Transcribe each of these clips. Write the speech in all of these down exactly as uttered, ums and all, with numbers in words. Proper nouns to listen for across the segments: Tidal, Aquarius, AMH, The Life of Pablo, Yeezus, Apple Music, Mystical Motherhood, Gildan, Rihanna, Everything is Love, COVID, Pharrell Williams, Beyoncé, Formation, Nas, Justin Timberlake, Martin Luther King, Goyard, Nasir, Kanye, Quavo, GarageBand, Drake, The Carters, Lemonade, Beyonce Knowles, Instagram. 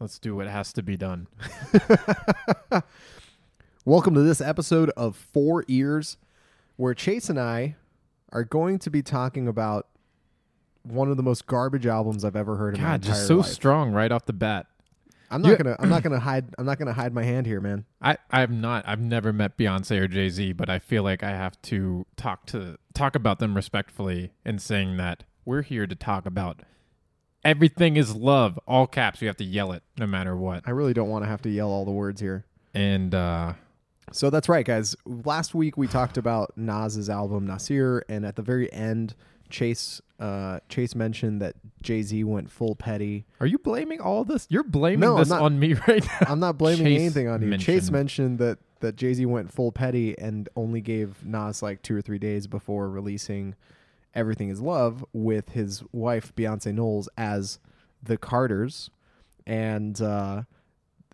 Let's do what has to be done. Welcome to this episode of Four Ears, where Chase and I are going to be talking about one of the most garbage albums I've ever heard in God, my entire life. God, just so life. Strong right off the bat. I'm not yeah. gonna. I'm not gonna hide. I'm not gonna hide my hand here, man. I. I'm not. I've never met Beyonce or Jay-Z, but I feel like I have to talk to talk about them respectfully in saying that we're here to talk about everything is love. All caps. You have to yell it, no matter what. I really don't want to have to yell all the words here. And uh, so that's right, guys. Last week we talked about Nas's album Nasir, and at the very end, Chase. Uh, Chase mentioned that Jay-Z went full petty. Are you blaming all this? You're blaming no, this not, on me right now. I'm not blaming Chase anything on you. Mentioned. Chase mentioned that, that Jay-Z went full petty and only gave Nas like two or three days before releasing Everything is Love with his wife, Beyonce Knowles, as the Carters. And uh,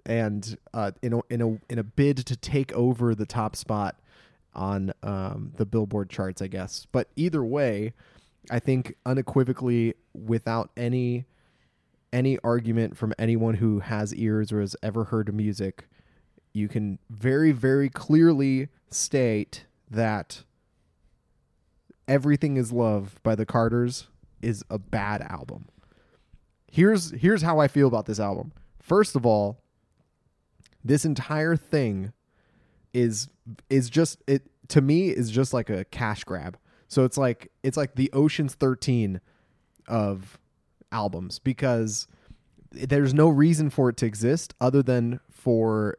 and uh, in, a, in, a, in a bid to take over the top spot on um, the Billboard charts, I guess. But either way, I think unequivocally, without any any argument from anyone who has ears or has ever heard music, you can very, very clearly state that Everything is Love by the Carters is a bad album. Here's here's how I feel about this album. First of all, this entire thing is is just it to me is just like a cash grab. So it's like it's like the Ocean's thirteen of albums, because there's no reason for it to exist other than for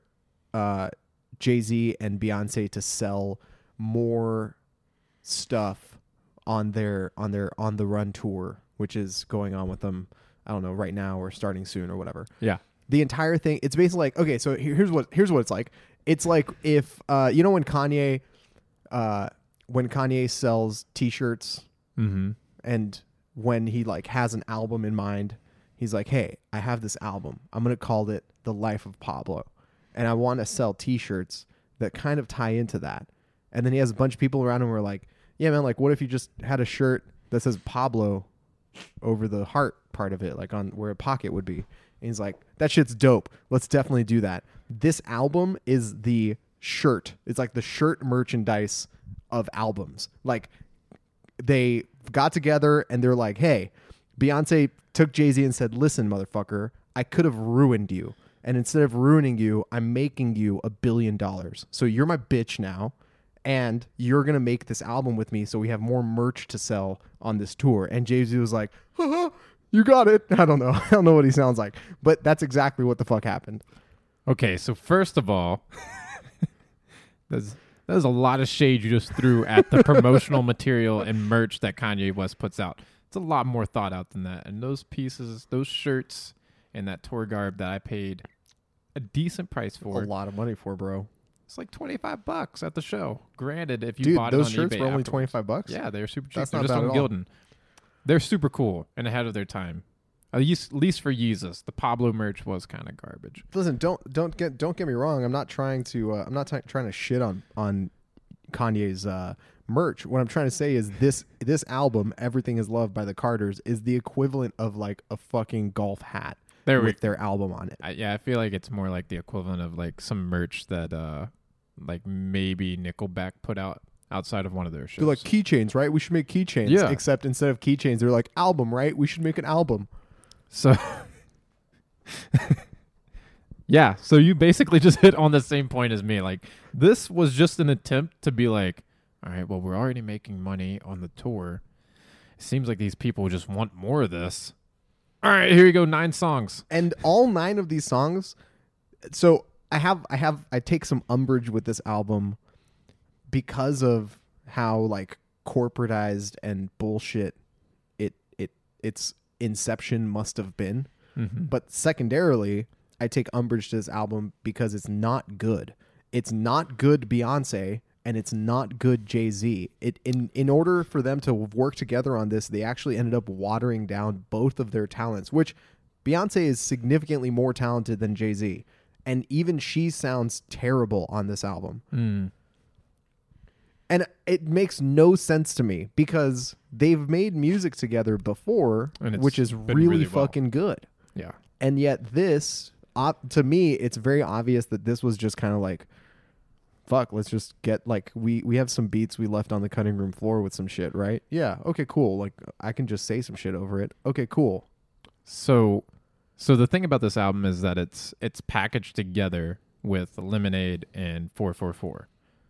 uh, Jay-Z and Beyonce to sell more stuff on their on their On the Run tour, which is going on with them. I don't know, right now or starting soon or whatever. Yeah. The entire thing. It's basically like, OK, so here's what here's what it's like. It's like if uh, you know, when Kanye uh when Kanye sells t-shirts, mm-hmm. and when he like has an album in mind, he's like, hey, I have this album. I'm going to call it The Life of Pablo. And I want to sell t-shirts that kind of tie into that. And then he has a bunch of people around him who are like, yeah, man, like what if you just had a shirt that says Pablo over the heart part of it, like on where a pocket would be. And he's like, that shit's dope. Let's definitely do that. This album is the shirt. It's like the shirt merchandise of albums. Like they got together and they're like, hey, Beyonce took Jay-Z and said, listen, motherfucker, I could have ruined you. And instead of ruining you, I'm making you a billion dollars. So you're my bitch now. And you're going to make this album with me. So we have more merch to sell on this tour. And Jay-Z was like, haha, you got it. I don't know. I don't know what he sounds like, but that's exactly what the fuck happened. Okay. So first of all, that's, That was a lot of shade you just threw at the promotional material and merch that Kanye West puts out. It's a lot more thought out than that. And those pieces, those shirts, and that tour garb that I paid a decent price for. A lot of money for, bro. It's like twenty-five bucks at the show. Granted, if you Dude, bought it on eBay. Dude, those shirts were only afterwards. twenty-five bucks? Yeah, they're super cheap. That's they're not just bad on at Gildan. All. They're super cool and ahead of their time. At least for Yeezus, the Pablo merch was kind of garbage. Listen, don't don't get don't get me wrong. I'm not trying to uh, I'm not t- trying to shit on on Kanye's uh, merch. What I'm trying to say is this this album, Everything Is Love by the Carters, is the equivalent of like a fucking golf hat there with we, their album on it. I, yeah, I feel like it's more like the equivalent of like some merch that uh, like maybe Nickelback put out outside of one of their shows. They're like keychains, right? We should make keychains. Yeah. Except instead of keychains, they're like album, right? We should make an album. So, yeah, so you basically just hit on the same point as me. Like, this was just an attempt to be like, all right, well, we're already making money on the tour. It seems like these people just want more of this. All right, here you go, nine songs. And all nine of these songs. So I have, I have, I take some umbrage with this album because of how, like, corporatized and bullshit it, it, it's, inception must have been, mm-hmm. but secondarily I take umbrage to this album because it's not good. It's not good Beyonce and it's not good Jay-Z. It in in order for them to work together on this, they actually ended up watering down both of their talents, which Beyonce is significantly more talented than Jay-Z, and even she sounds terrible on this album. Mm. And it makes no sense to me because they've made music together before, which is really, really fucking well. good. Yeah. And yet this op- to me, it's very obvious that this was just kind of like, fuck, let's just get like, we, we have some beats we left on the cutting room floor with some shit, right? Yeah. Okay, cool. Like I can just say some shit over it. Okay, cool. So, so the thing about this album is that it's, it's packaged together with Lemonade and four four four.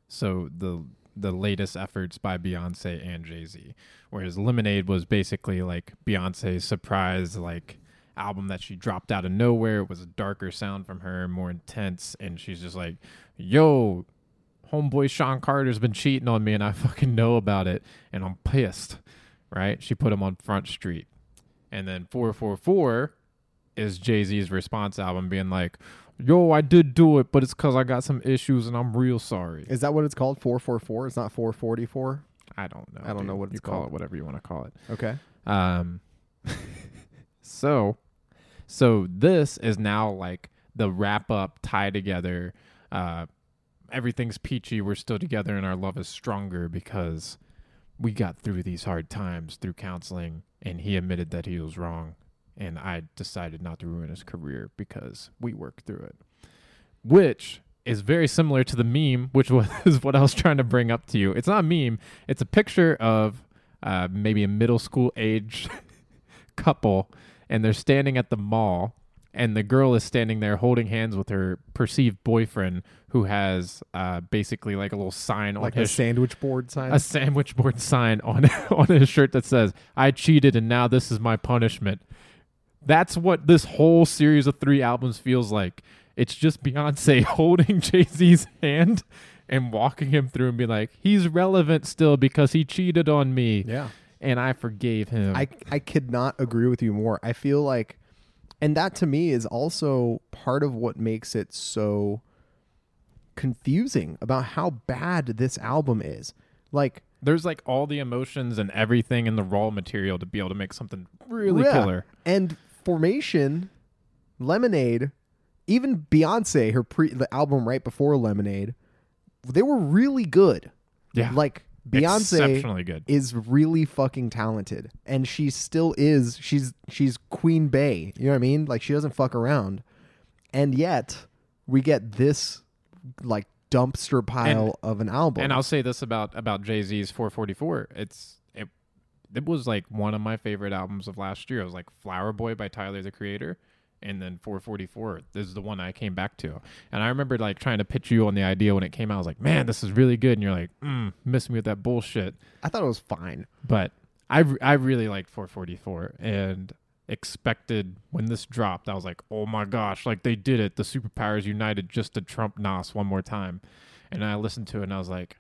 So the, the latest efforts by Beyonce and Jay-Z, whereas Lemonade was basically like Beyonce's surprise, like album that she dropped out of nowhere. It was a darker sound from her, more intense. And she's just like, yo, homeboy Sean Carter's been cheating on me and I fucking know about it and I'm pissed, right? She put him on Front Street. And then four four four is Jay-Z's response album being like, yo, I did do it, but it's because I got some issues and I'm real sorry. Is that what it's called? four four four? It's not four forty-four? I don't know. I don't dude. know what it's you called. You call it whatever you want to call it. Okay. Um. so, so this is now like the wrap up, tie together. Uh, everything's peachy. We're still together and our love is stronger because we got through these hard times through counseling and he admitted that he was wrong. And I decided not to ruin his career because we worked through it, which is very similar to the meme, which was what I was trying to bring up to you. It's not a meme. It's a picture of uh, maybe a middle school age couple, and they're standing at the mall, and the girl is standing there holding hands with her perceived boyfriend who has uh, basically like a little sign, like on his, a sandwich board sign, a sandwich board sign on, on his shirt that says, I cheated and now this is my punishment. That's what this whole series of three albums feels like. It's just Beyonce holding Jay-Z's hand and walking him through and being like, he's relevant still because he cheated on me. Yeah. And I forgave him. I, I could not agree with you more. I feel like, and that to me is also part of what makes it so confusing about how bad this album is. Like, there's like all the emotions and everything in the raw material to be able to make something really yeah. killer. And Formation, Lemonade, even Beyonce, her pre the album right before Lemonade, they were really good. Yeah. Like Beyonce good. is really fucking talented. And she still is. She's she's Queen Bey. You know what I mean? Like she doesn't fuck around. And yet we get this like dumpster pile and, of an album. And I'll say this about about Jay-Z's four forty-four. It's it, it was like one of my favorite albums of last year. It was like Flower Boy by Tyler the Creator, and then four forty-four. This is the one I came back to. And I remember like trying to pitch you on the idea when it came out. I was like, man, this is really good. And you're like, mm, miss me with that bullshit. I thought it was fine. But I, I really liked four forty-four and expected when this dropped, I was like, oh my gosh, like they did it. The superpowers united just to trump Nas one more time. And I listened to it and I was like,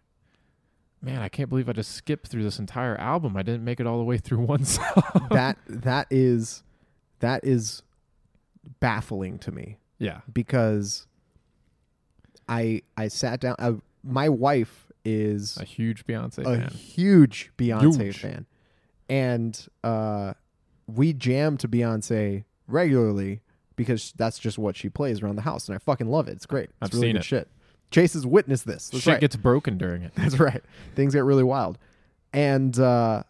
man, I can't believe I just skipped through this entire album. I didn't make it all the way through one song. That that is that is baffling to me. Yeah. Because I I sat down I, my wife is a huge Beyonce a fan. A huge Beyonce huge. fan. And uh we jam to Beyonce regularly because that's just what she plays around the house, and I fucking love it. It's great. It's I've really seen good it. Shit. Chase has witnessed this. That's shit right. gets broken during it. That's right. Things get really wild, and uh,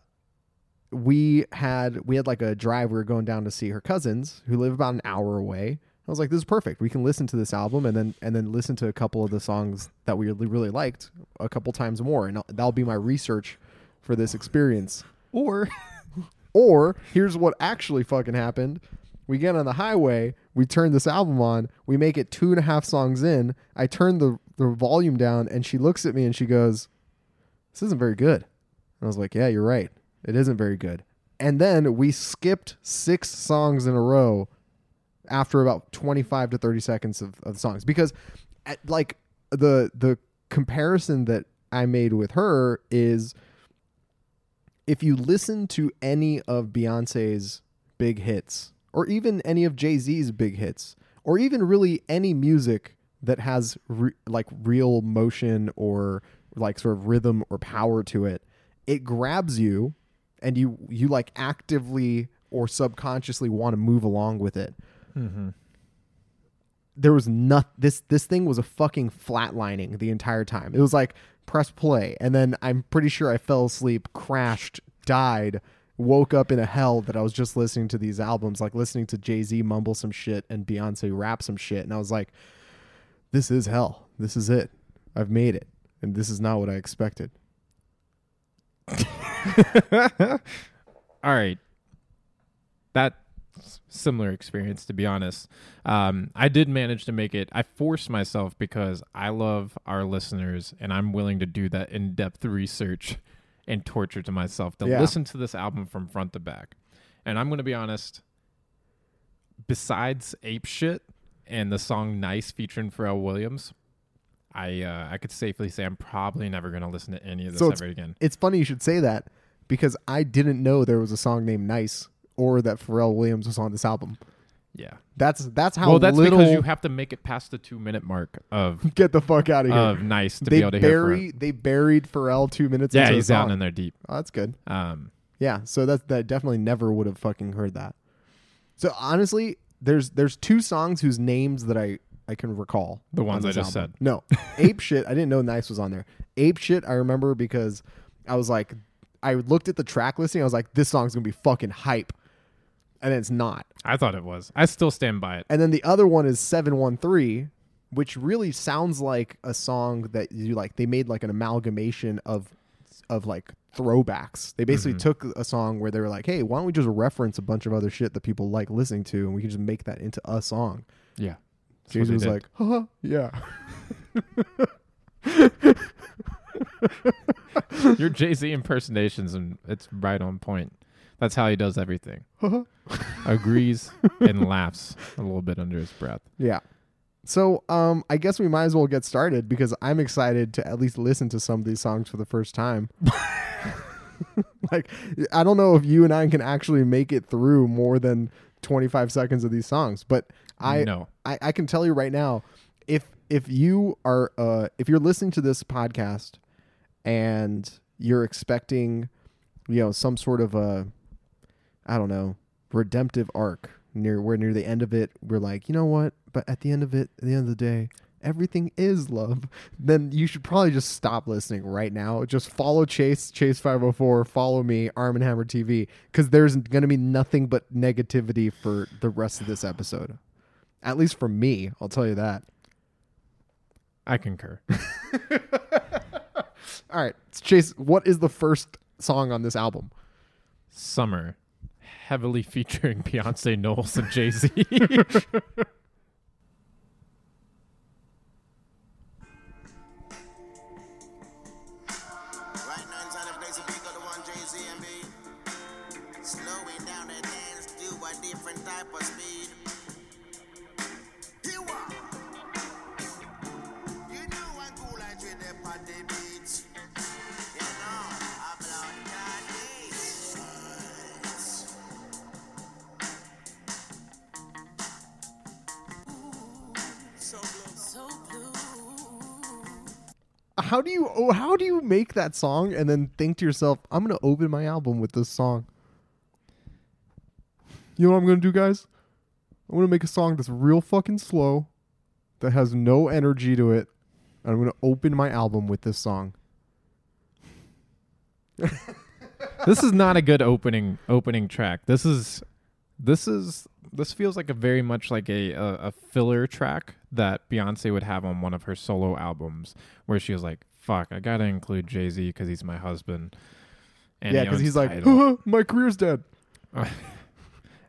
we had we had like a drive. We were going down to see her cousins who live about an hour away. I was like, "This is perfect. We can listen to this album and then and then listen to a couple of the songs that we really, really liked a couple times more, and that'll be my research for this experience." Or. Or here's what actually fucking happened. We get on the highway. We turn this album on. We make it two and a half songs in. I turn the, the volume down and she looks at me and she goes, this isn't very good. And I was like, yeah, you're right. It isn't very good. And then we skipped six songs in a row after about twenty-five to thirty seconds of, of songs. Because at, like the the comparison that I made with her is, if you listen to any of Beyonce's big hits, or even any of Jay-Z's big hits, or even really any music that has re- like real motion or like sort of rhythm or power to it, it grabs you and you, you like actively or subconsciously want to move along with it. Mm-hmm. There was not this, this thing was a fucking flatlining the entire time. It was like press play. And then I'm pretty sure I fell asleep, crashed, died, woke up in a hell that I was just listening to these albums, like listening to Jay-Z mumble some shit and Beyonce rap some shit. And I was like, this is hell. This is it. I've made it. And this is not what I expected. All right. That similar experience, to be honest. Um, I did manage to make it. I forced myself because I love our listeners and I'm willing to do that in-depth research and torture to myself to yeah. listen to this album from front to back. And I'm going to be honest, besides Ape Shit and the song Nice featuring Pharrell Williams, I uh, I could safely say I'm probably never going to listen to any of this so ever again. It's funny you should say that because I didn't know there was a song named Nice or that Pharrell Williams was on this album. Yeah. That's that's how little... Well, that's little because you have to make it past the two-minute mark of... Get the fuck out of here. Of Nice to they be able to bury, hear Pharrell. They buried Pharrell two minutes yeah, into the song. Yeah, he's down in there deep. Oh, that's good. Um, yeah, so that's, that definitely never would have fucking heard that. So honestly, there's there's two songs whose names that I, I can recall. The ones on I just album. Said. No. Ape Shit, I didn't know Nice was on there. Ape Shit, I remember because I was like... I looked at the track listing. I was like, this song's going to be fucking hype. And it's not. I thought it was. I still stand by it. And then the other one is seven one three, which really sounds like a song that you like. They made like an amalgamation of of like throwbacks. They basically mm-hmm. took a song where they were like, hey, why don't we just reference a bunch of other shit that people like listening to and we can just make that into a song. Yeah. Jay-Z was did. like, huh? Yeah. Your Jay-Z impersonations, and it's right on point. That's how he does everything. Agrees and laughs a little bit under his breath. Yeah. So um, I guess we might as well get started because I'm excited to at least listen to some of these songs for the first time. Like, I don't know if you and I can actually make it through more than twenty-five seconds of these songs, but I no. I, I can tell you right now, if if you are uh, if you're listening to this podcast and you're expecting, you know, some sort of a, I don't know, redemptive arc near we're near the end of it, we're like, you know what, but at the end of it, at the end of the day, everything is love, then you should probably just stop listening right now. Just follow Chase, Chase five oh four, follow me, Arm and Hammer T V, because there's going to be nothing but negativity for the rest of this episode. At least for me, I'll tell you that. I concur. All right, Chase, what is the first song on this album? Summer. Heavily featuring Beyonce Knowles and Jay-Z. How do you oh, how do you make that song and then think to yourself, I'm going to open my album with this song? You know what I'm going to do, guys? I'm going to make a song that's real fucking slow, that has no energy to it, and I'm going to open my album with this song. This is not a good opening opening track. This is this is this feels like a very much like a a, a filler track that Beyonce would have on one of her solo albums where she was like, fuck, I gotta include Jay-Z because he's my husband. And yeah, because he he's Tidal. Like, my career's dead. Uh,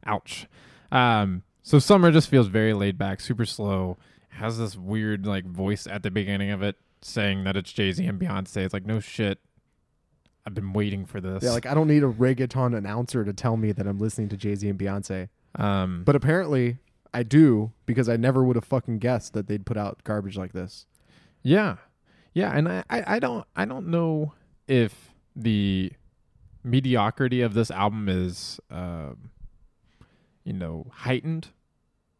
ouch. Um, so Summer just feels very laid back, super slow, has this weird like voice at the beginning of it saying that it's Jay-Z and Beyonce. It's like, no shit. I've been waiting for this. Yeah, like I don't need a reggaeton announcer to tell me that I'm listening to Jay-Z and Beyonce. Um, but apparently... I do, because I never would have fucking guessed that they'd put out garbage like this. Yeah. Yeah. And I, I, I don't I don't know if the mediocrity of this album is, uh, you know, heightened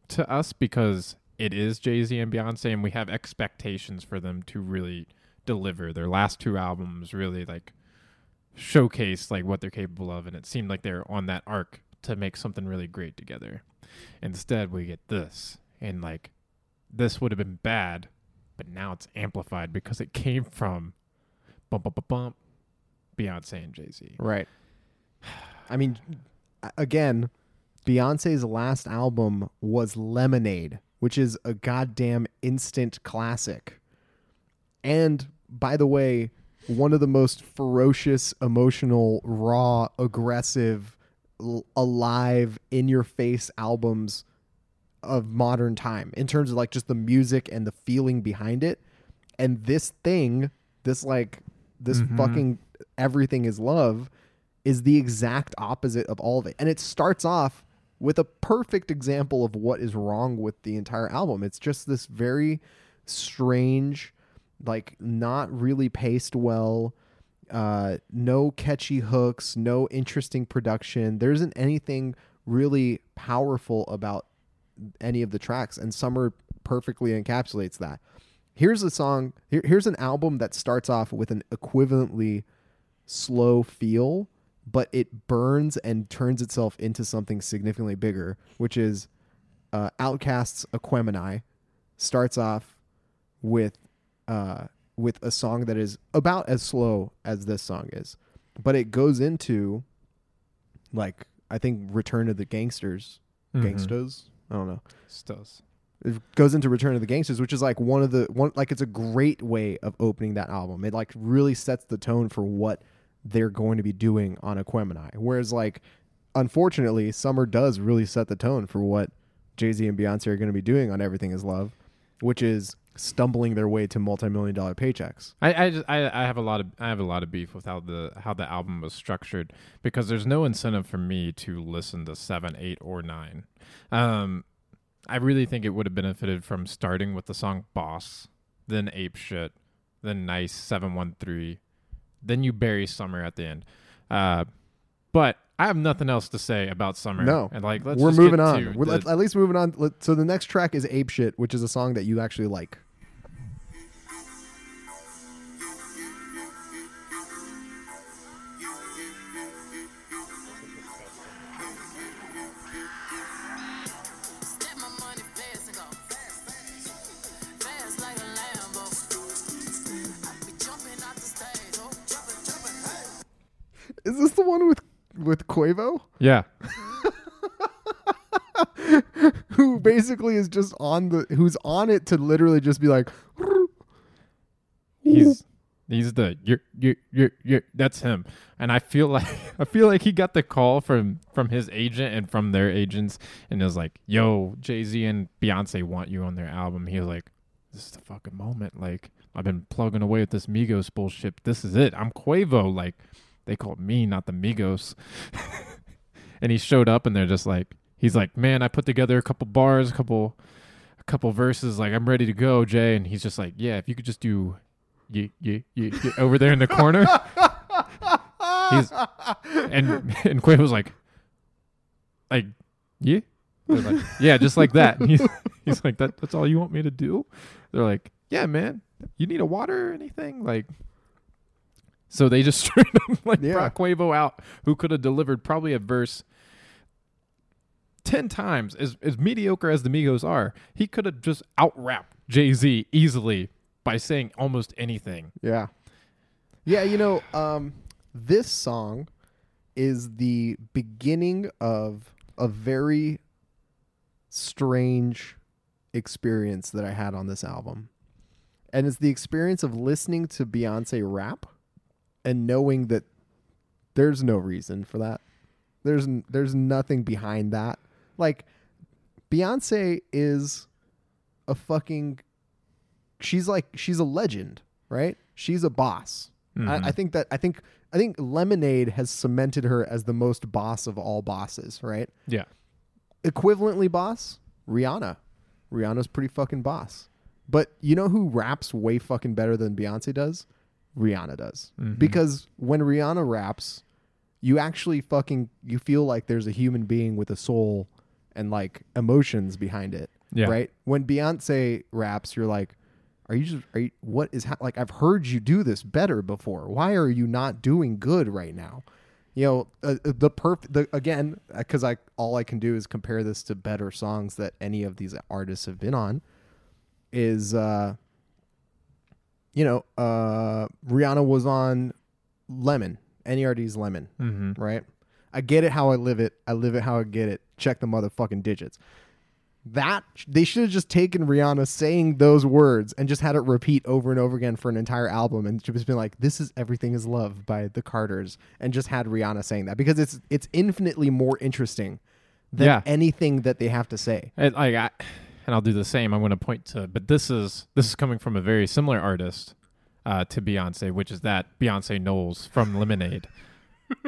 to us because it is Jay-Z and Beyonce and we have expectations for them to really deliver. Their last two albums really like showcased like what they're capable of. And it seemed like they're on that arc to make something really great together. Instead, we get this, and like this would have been bad, but now it's amplified because it came from bump, bump, bump, bump, Beyonce and Jay-Z. Right. I mean, again, Beyonce's last album was Lemonade, which is a goddamn instant classic. And by the way, one of the most ferocious, emotional, raw, aggressive, l- alive, in-your-face albums of modern time in terms of like just the music and the feeling behind it. And this thing, this like this mm-hmm. fucking Everything Is Love is the exact opposite of all of it. And it starts off with a perfect example of what is wrong with the entire album. It's just this very strange, like not really paced well, uh, no catchy hooks, no interesting production. There isn't anything really powerful about any of the tracks, and Summer perfectly encapsulates that. Here's a song, here, here's an album that starts off with an equivalently slow feel, but it burns and turns itself into something significantly bigger, which is uh, Outkast's Aquemini starts off with uh, with a song that is about as slow as this song is, but it goes into like I think Return of the Gangsters, mm-hmm. Gangstas, I don't know, Stos. It goes into Return of the Gangsters, which is like one of the one like it's a great way of opening that album. It like really sets the tone for what they're going to be doing on Aquemini. Whereas like unfortunately, Summer does really set the tone for what Jay-Z and Beyonce are going to be doing on Everything Is Love, which is stumbling their way to multi-million dollar paychecks. I I, just, I I have a lot of I have a lot of beef with how the how the album was structured, because there's no incentive for me to listen to seven, eight, or nine. Um I really think it would have benefited from starting with the song Boss, then Ape Shit, then Nice, seven one three, then you bury Summer at the end. Uh, but I have nothing else to say about Summer. No. And like, let's We're just moving on. We're the, at least moving on. So the next track is Ape Shit, which is a song that you actually like. Is this the one with, with Quavo? Yeah. Who basically is just on the, who's on it to literally just be like, he's, he's the, you're, you're, you're, you're, that's him. And I feel like, I feel like he got the call from, from his agent and from their agents. And it was like, yo, Jay-Z and Beyonce want you on their album. He was like, this is the fucking moment. Like, I've been plugging away with this Migos bullshit. This is it. I'm Quavo. Like, they called me, not the Migos. And he showed up and they're just like, he's like, man, I put together a couple bars, a couple, a couple verses. Like, I'm ready to go, Jay. And he's just like, yeah, if you could just do yeah, yeah, yeah, yeah, over there in the corner. he's, and, and Quavo was like, like, yeah. They're like, yeah, just like that. And he's, he's like, that, that's all you want me to do? They're like, yeah, man, you need a water or anything? Like, so they just straight up like yeah. brought Quavo out, who could have delivered probably a verse ten times. As as mediocre as the Migos are, he could have just out-rapped Jay-Z easily by saying almost anything. Yeah. Yeah, you know, um, this song is the beginning of a very strange experience that I had on this album. And it's the experience of listening to Beyonce rap and knowing that there's no reason for that. There's there's nothing behind that. Like, Beyonce is a fucking... She's like... She's a legend, right? She's a boss. Mm-hmm. I, I think that... I think I think Lemonade has cemented her as the most boss of all bosses, right? Yeah. Equivalently boss? Rihanna. Rihanna's pretty fucking boss. But you know who raps way fucking better than Beyonce does? Rihanna does. Mm-hmm. Because when Rihanna raps, you actually fucking, you feel like there's a human being with a soul and like emotions behind it. Yeah. Right. When Beyonce raps, you're like, are you just, are you, what is ha- like, I've heard you do this better before. Why are you not doing good right now? You know, uh, the perfect, the, again, cause I, all I can do is compare this to better songs that any of these artists have been on is, uh, you know, uh, Rihanna was on Lemon, N E R D's Lemon, mm-hmm. right? I get it how I live it. I live it how I get it. Check the motherfucking digits. That they should have just taken Rihanna saying those words and just had it repeat over and over again for an entire album, and just been like, "This is Everything is Love" by The Carters, and just had Rihanna saying that, because it's it's infinitely more interesting than yeah. anything that they have to say. And like, I, and I'll do the same. I'm going to point to, but this is this is coming from a very similar artist uh, to Beyonce, which is that Beyonce Knowles from Lemonade,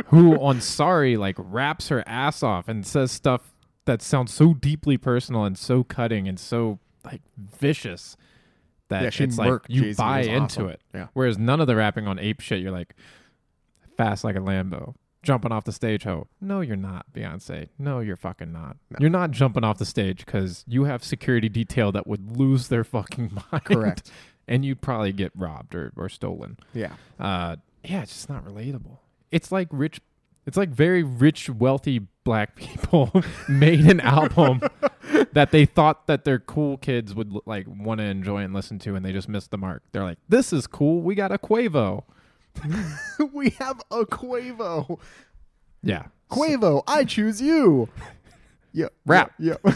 who on Sorry like raps her ass off and says stuff that sounds so deeply personal and so cutting and so like vicious that yeah, it's like you Jay-Z buy into awesome. It. Yeah. Whereas none of the rapping on Ape Shit, you're like fast like a Lambo, jumping off the stage. Ho, no, you're not, Beyonce. No, you're fucking not. No. You're not jumping off the stage because you have security detail that would lose their fucking mind. Correct. And you'd probably get robbed or, or stolen. Yeah. Uh, yeah, it's just not relatable. It's like rich. It's like very rich, wealthy black people made an album that they thought that their cool kids would like want to enjoy and listen to, and they just missed the mark. They're like, "This is cool. We got a Quavo. we have a Quavo. Yeah, Quavo. I choose you. Yeah, rap. Yeah, yeah.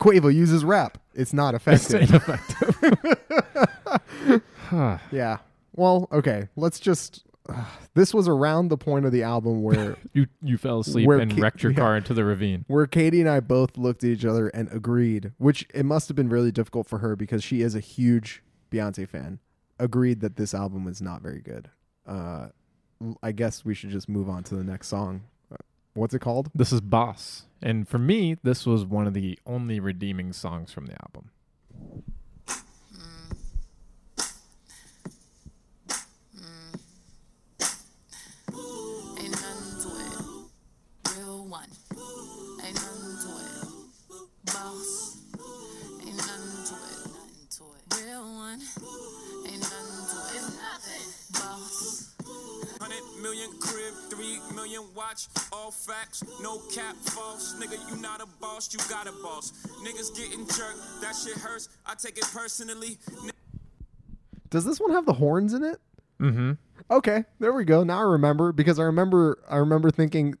Quavo uses rap. It's not effective. It's ineffective. yeah. Well, okay. Let's just. Uh, this was around the point of the album where you, you fell asleep and Ka- wrecked your yeah, car into the ravine, where Katie and I both looked at each other and agreed, which it must have been really difficult for her because she is a huge Beyonce fan, agreed that this album was not very good. Uh, I guess we should just move on to the next song. What's it called? This is Boss. And for me, this was one of the only redeeming songs from the album. Watch all facts, no cap, false. Nigga, you not a boss, you got a boss. Niggas getting jerked, that shit hurts. I take it personally. Does this one have the horns in it? Mm-hmm. Okay, there we go. Now I remember, because I remember, I remember thinking,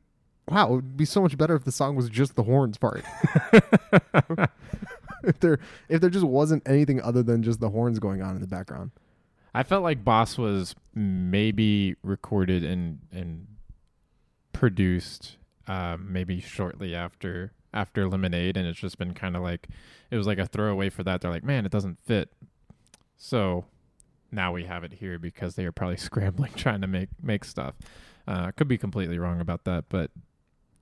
wow, it would be so much better if the song was just the horns part. if there, if there just wasn't anything other than just the horns going on in the background. I felt like Boss was maybe recorded and and. produced uh, maybe shortly after after Lemonade, and it's just been kind of like, it was like a throwaway for that. They're like, man, it doesn't fit, so now we have it here because they are probably scrambling trying to make make stuff. Uh, could be completely wrong about that, but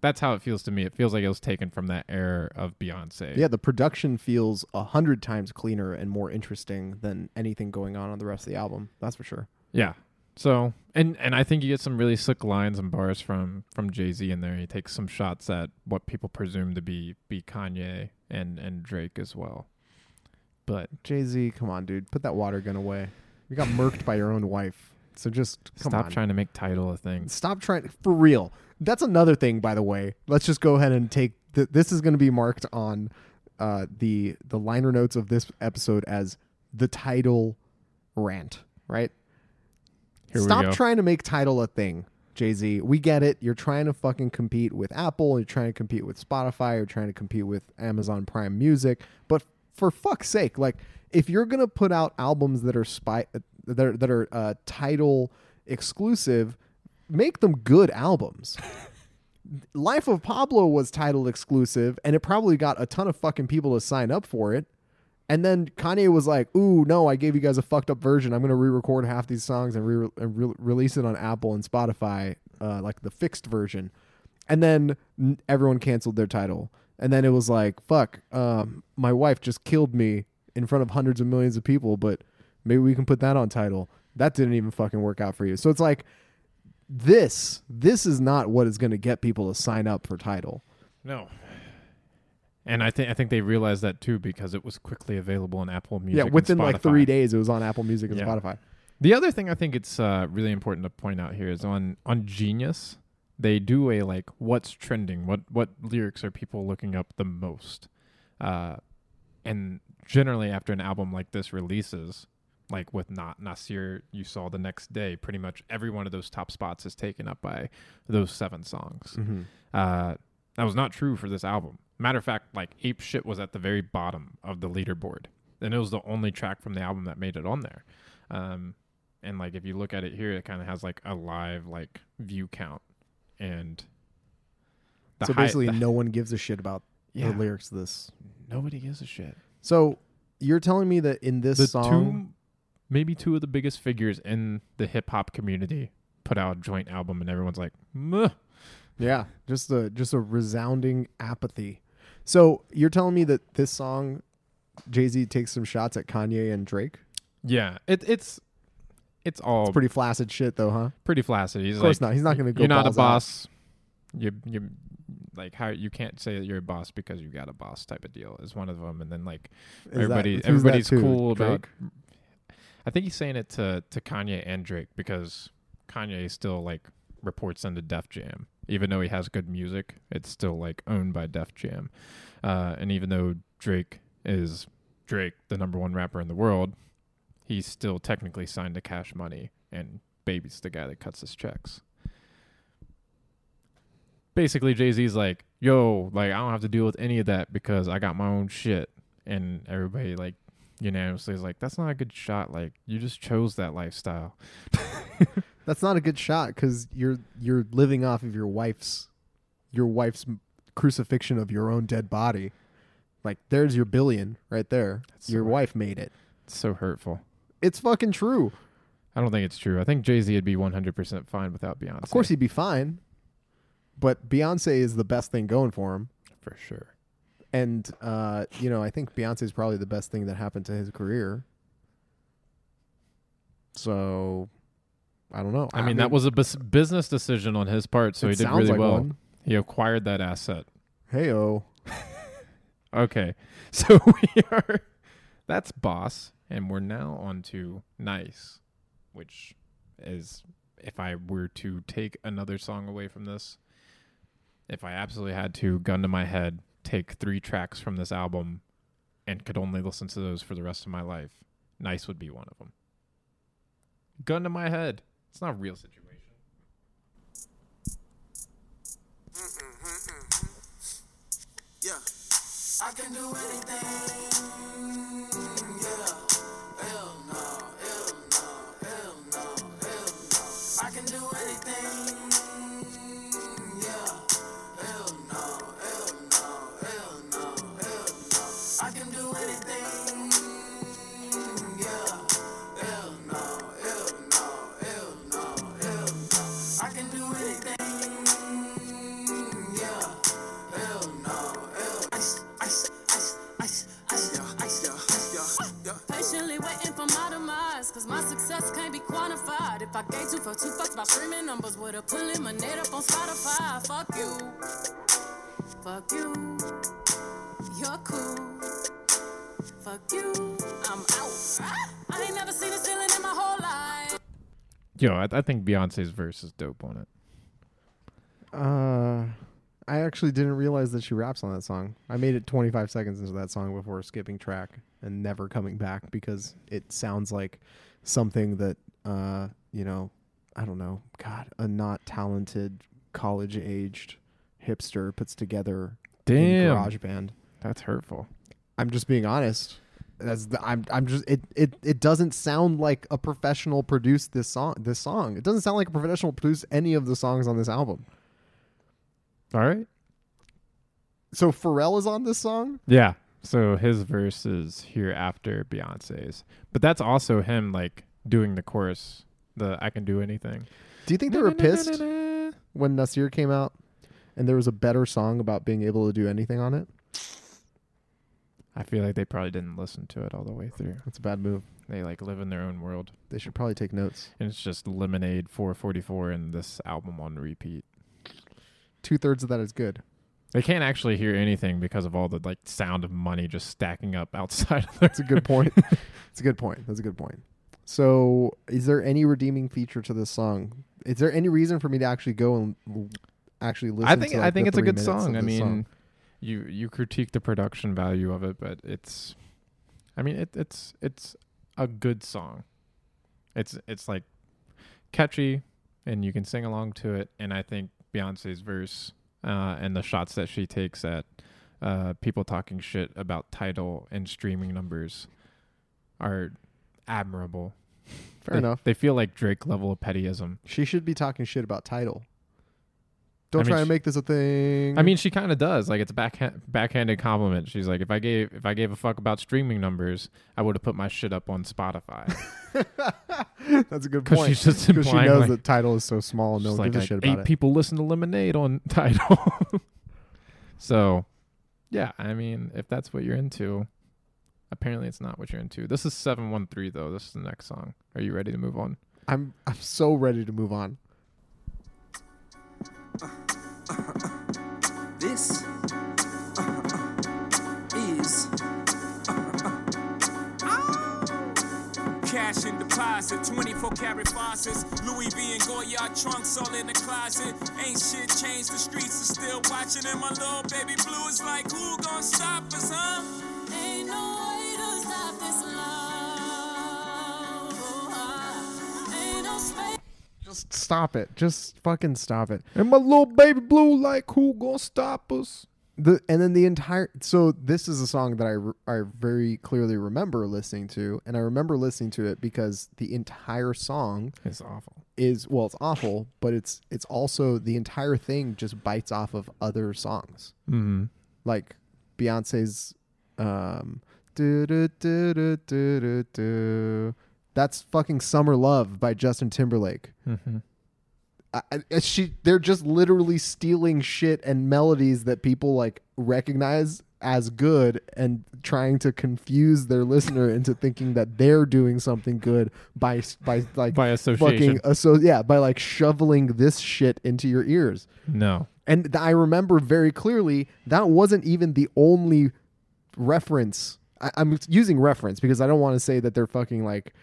that's how it feels to me. It feels like it was taken from that era of Beyonce. Yeah, the production feels a hundred times cleaner and more interesting than anything going on on the rest of the album. That's for sure. Yeah. So, and, and I think you get some really slick lines and bars from, from Jay-Z in there. He takes some shots at what people presume to be be Kanye and, and Drake as well. But Jay-Z, come on, dude. Put that water gun away. You got murked by your own wife. So just come Stop on. trying to make Tidal a thing. Stop trying. For real. That's another thing, by the way. Let's just go ahead and take... Th- this is going to be marked on uh, the the liner notes of this episode as the Tidal rant, right? Here Stop trying to make Tidal a thing, Jay-Z. We get it. You're trying to fucking compete with Apple. You're trying to compete with Spotify. You're trying to compete with Amazon Prime Music. But for fuck's sake, like, if you're gonna put out albums that are spy uh, that are, that are uh, Tidal exclusive, make them good albums. Life of Pablo was Tidal exclusive, and it probably got a ton of fucking people to sign up for it. And then Kanye was like, ooh, no, I gave you guys a fucked up version. I'm going to re-record half these songs and, re- and re- release it on Apple and Spotify, uh, like the fixed version. And then n- everyone canceled their Tidal. And then it was like, fuck, um, my wife just killed me in front of hundreds of millions of people, but maybe we can put that on Tidal. That didn't even fucking work out for you. So it's like, this, this is not what is going to get people to sign up for Tidal. No. And I think I think they realized that too, because it was quickly available on Apple Music. Yeah, within and like three days, it was on Apple Music and yeah. Spotify. The other thing I think it's uh, really important to point out here is on on Genius, they do a like what's trending, what what lyrics are people looking up the most, uh, and generally after an album like this releases, like with not Nasir, you saw the next day, pretty much every one of those top spots is taken up by those seven songs. Mm-hmm. Uh, that was not true for this album. Matter of fact, like Ape Shit was at the very bottom of the leaderboard, and it was the only track from the album that made it on there. Um, and like, if you look at it here, it kind of has like a live like view count, and so high, basically the, no one gives a shit about yeah, the lyrics of this. Nobody gives a shit. So you're telling me that in this the song, two, maybe two of the biggest figures in the hip hop community put out a joint album, and everyone's like, meh. Yeah, just a just a resounding apathy. So you're telling me that this song, Jay-Z takes some shots at Kanye and Drake? Yeah, it, it's it's all it's pretty flaccid shit, though, huh? Pretty flaccid. He's of course like, not. He's not going to go. You're not a boss. Out. You you like how you can't say that you're a boss because you got a boss type of deal is one of them, and then like is everybody that, everybody's cool Drake? About. I think he's saying it to to Kanye and Drake because Kanye still like reports into Def Jam. Even though he has good music, it's still like owned by Def Jam. Uh, and even though Drake is Drake, the number one rapper in the world, he's still technically signed to Cash Money, and Baby's the guy that cuts his checks. Basically, Jay-Z's like, yo, like I don't have to deal with any of that because I got my own shit. And everybody like unanimously is like, that's not a good shot. Like you just chose that lifestyle. That's not a good shot because you're you're living off of your wife's your wife's crucifixion of your own dead body. Like, there's your billion right there. That's your so wife made it. It's so hurtful. It's fucking true. I don't think it's true. I think Jay-Z would be one hundred percent fine without Beyonce. Of course he'd be fine, but Beyonce is the best thing going for him. For sure. And, uh, you know, I think Beyonce is probably the best thing that happened to his career. So... I don't know. I, I mean, mean, that was a bus- business decision on his part, so he did really like well. One. He acquired that asset. Hey-o. Okay. So we are... That's Boss, and we're now on to Nice, which is, if I were to take another song away from this, if I absolutely had to, gun to my head, take three tracks from this album and could only listen to those for the rest of my life, Nice would be one of them. Gun to my head. It's not a real situation. Mm-hmm, mm-hmm. Yeah. I can do anything. Yeah. Hell no, hell no, hell no, hell no. I can do anything. Yeah. Hell no, hell no, hell no, hell no. I can do anything. Yeah. Hell no, hell no, hell no, hell no. I can do anything. If I gave two for two fucks by streaming numbers, would have put Lemonade up on Spotify. Fuck you. Fuck you. You're cool. Fuck you. I'm out. I ain't never seen this feeling in my whole life. Yo, I, I think Beyonce's verse is dope on it. Uh, I actually didn't realize that she raps on that song. I made it twenty-five seconds into that song before skipping track and never coming back because it sounds like something that Uh, you know, I don't know, God, a not talented college-aged hipster puts together in GarageBand. That's hurtful. I'm just being honest. That's the, I'm I'm just it, it it doesn't sound like a professional produced this song. This song. It doesn't sound like a professional produced any of the songs on this album. All right. So Pharrell is on this song? Yeah. So his verse is here after Beyonce's, but that's also him like doing the chorus, the I can do anything. Do you think they were pissed when Nasir came out and there was a better song about being able to do anything on it? I feel like they probably didn't listen to it all the way through. That's a bad move. They like live in their own world. They should probably take notes. And it's just Lemonade, four forty-four, and this album on repeat. Two-thirds of that is good. They can't actually hear anything because of all the like sound of money just stacking up outside of their... That's a good point. That's a good point. That's a good point. So, is there any redeeming feature to this song? Is there any reason for me to actually go and l- actually listen? I think to like I think it's a good song. I mean, song? you you critique the production value of it, but it's, I mean, it, it's it's a good song. It's it's like catchy and you can sing along to it. And I think Beyonce's verse uh, and the shots that she takes at uh, people talking shit about Tidal and streaming numbers are admirable. Fair they, enough. They feel like Drake level of pettyism. She should be talking shit about Tidal. Don't I mean, try and make this a thing. I mean, she kind of does. Like, it's a backhand, backhanded compliment. She's like, if I gave if I gave a fuck about streaming numbers, I would have put my shit up on Spotify. That's a good point. She's just implying, she knows like, that Tidal is so small. No one like, gives a shit about it. Eight people listen to Lemonade on Tidal. So, yeah, I mean, if that's what you're into, apparently it's not what you're into. This is seven one three, though. This is the next song. Are you ready to move on? I'm I'm so ready to move on. Uh, uh, uh, this uh, uh, is uh, uh, oh. Cash in deposit, twenty-four karat faucets, Louis V and Goyard trunks all in the closet. Ain't shit changed, the streets are still watching, and my little baby blue is like, who gon' stop us, huh? Ain't no way to stop this love. Oh, uh, ain't no space. Just stop it. Just fucking stop it. And my little baby blue, like, who gonna stop us? The and then the entire... So this is a song that I, re- I very clearly remember listening to. And I remember listening to it because the entire song... It's awful. Is Well, it's awful, but it's it's also... The entire thing just bites off of other songs. Mm-hmm. Like Beyonce's... Um, that's fucking Summer Love by Justin Timberlake. Mm-hmm. I, I, she, they're just literally stealing shit and melodies that people like recognize as good and trying to confuse their listener into thinking that they're doing something good by by like by association. Fucking asso- yeah, by like shoveling this shit into your ears. No. And th- I remember very clearly that wasn't even the only reference. I, I'm using reference because I don't want to say that they're fucking like,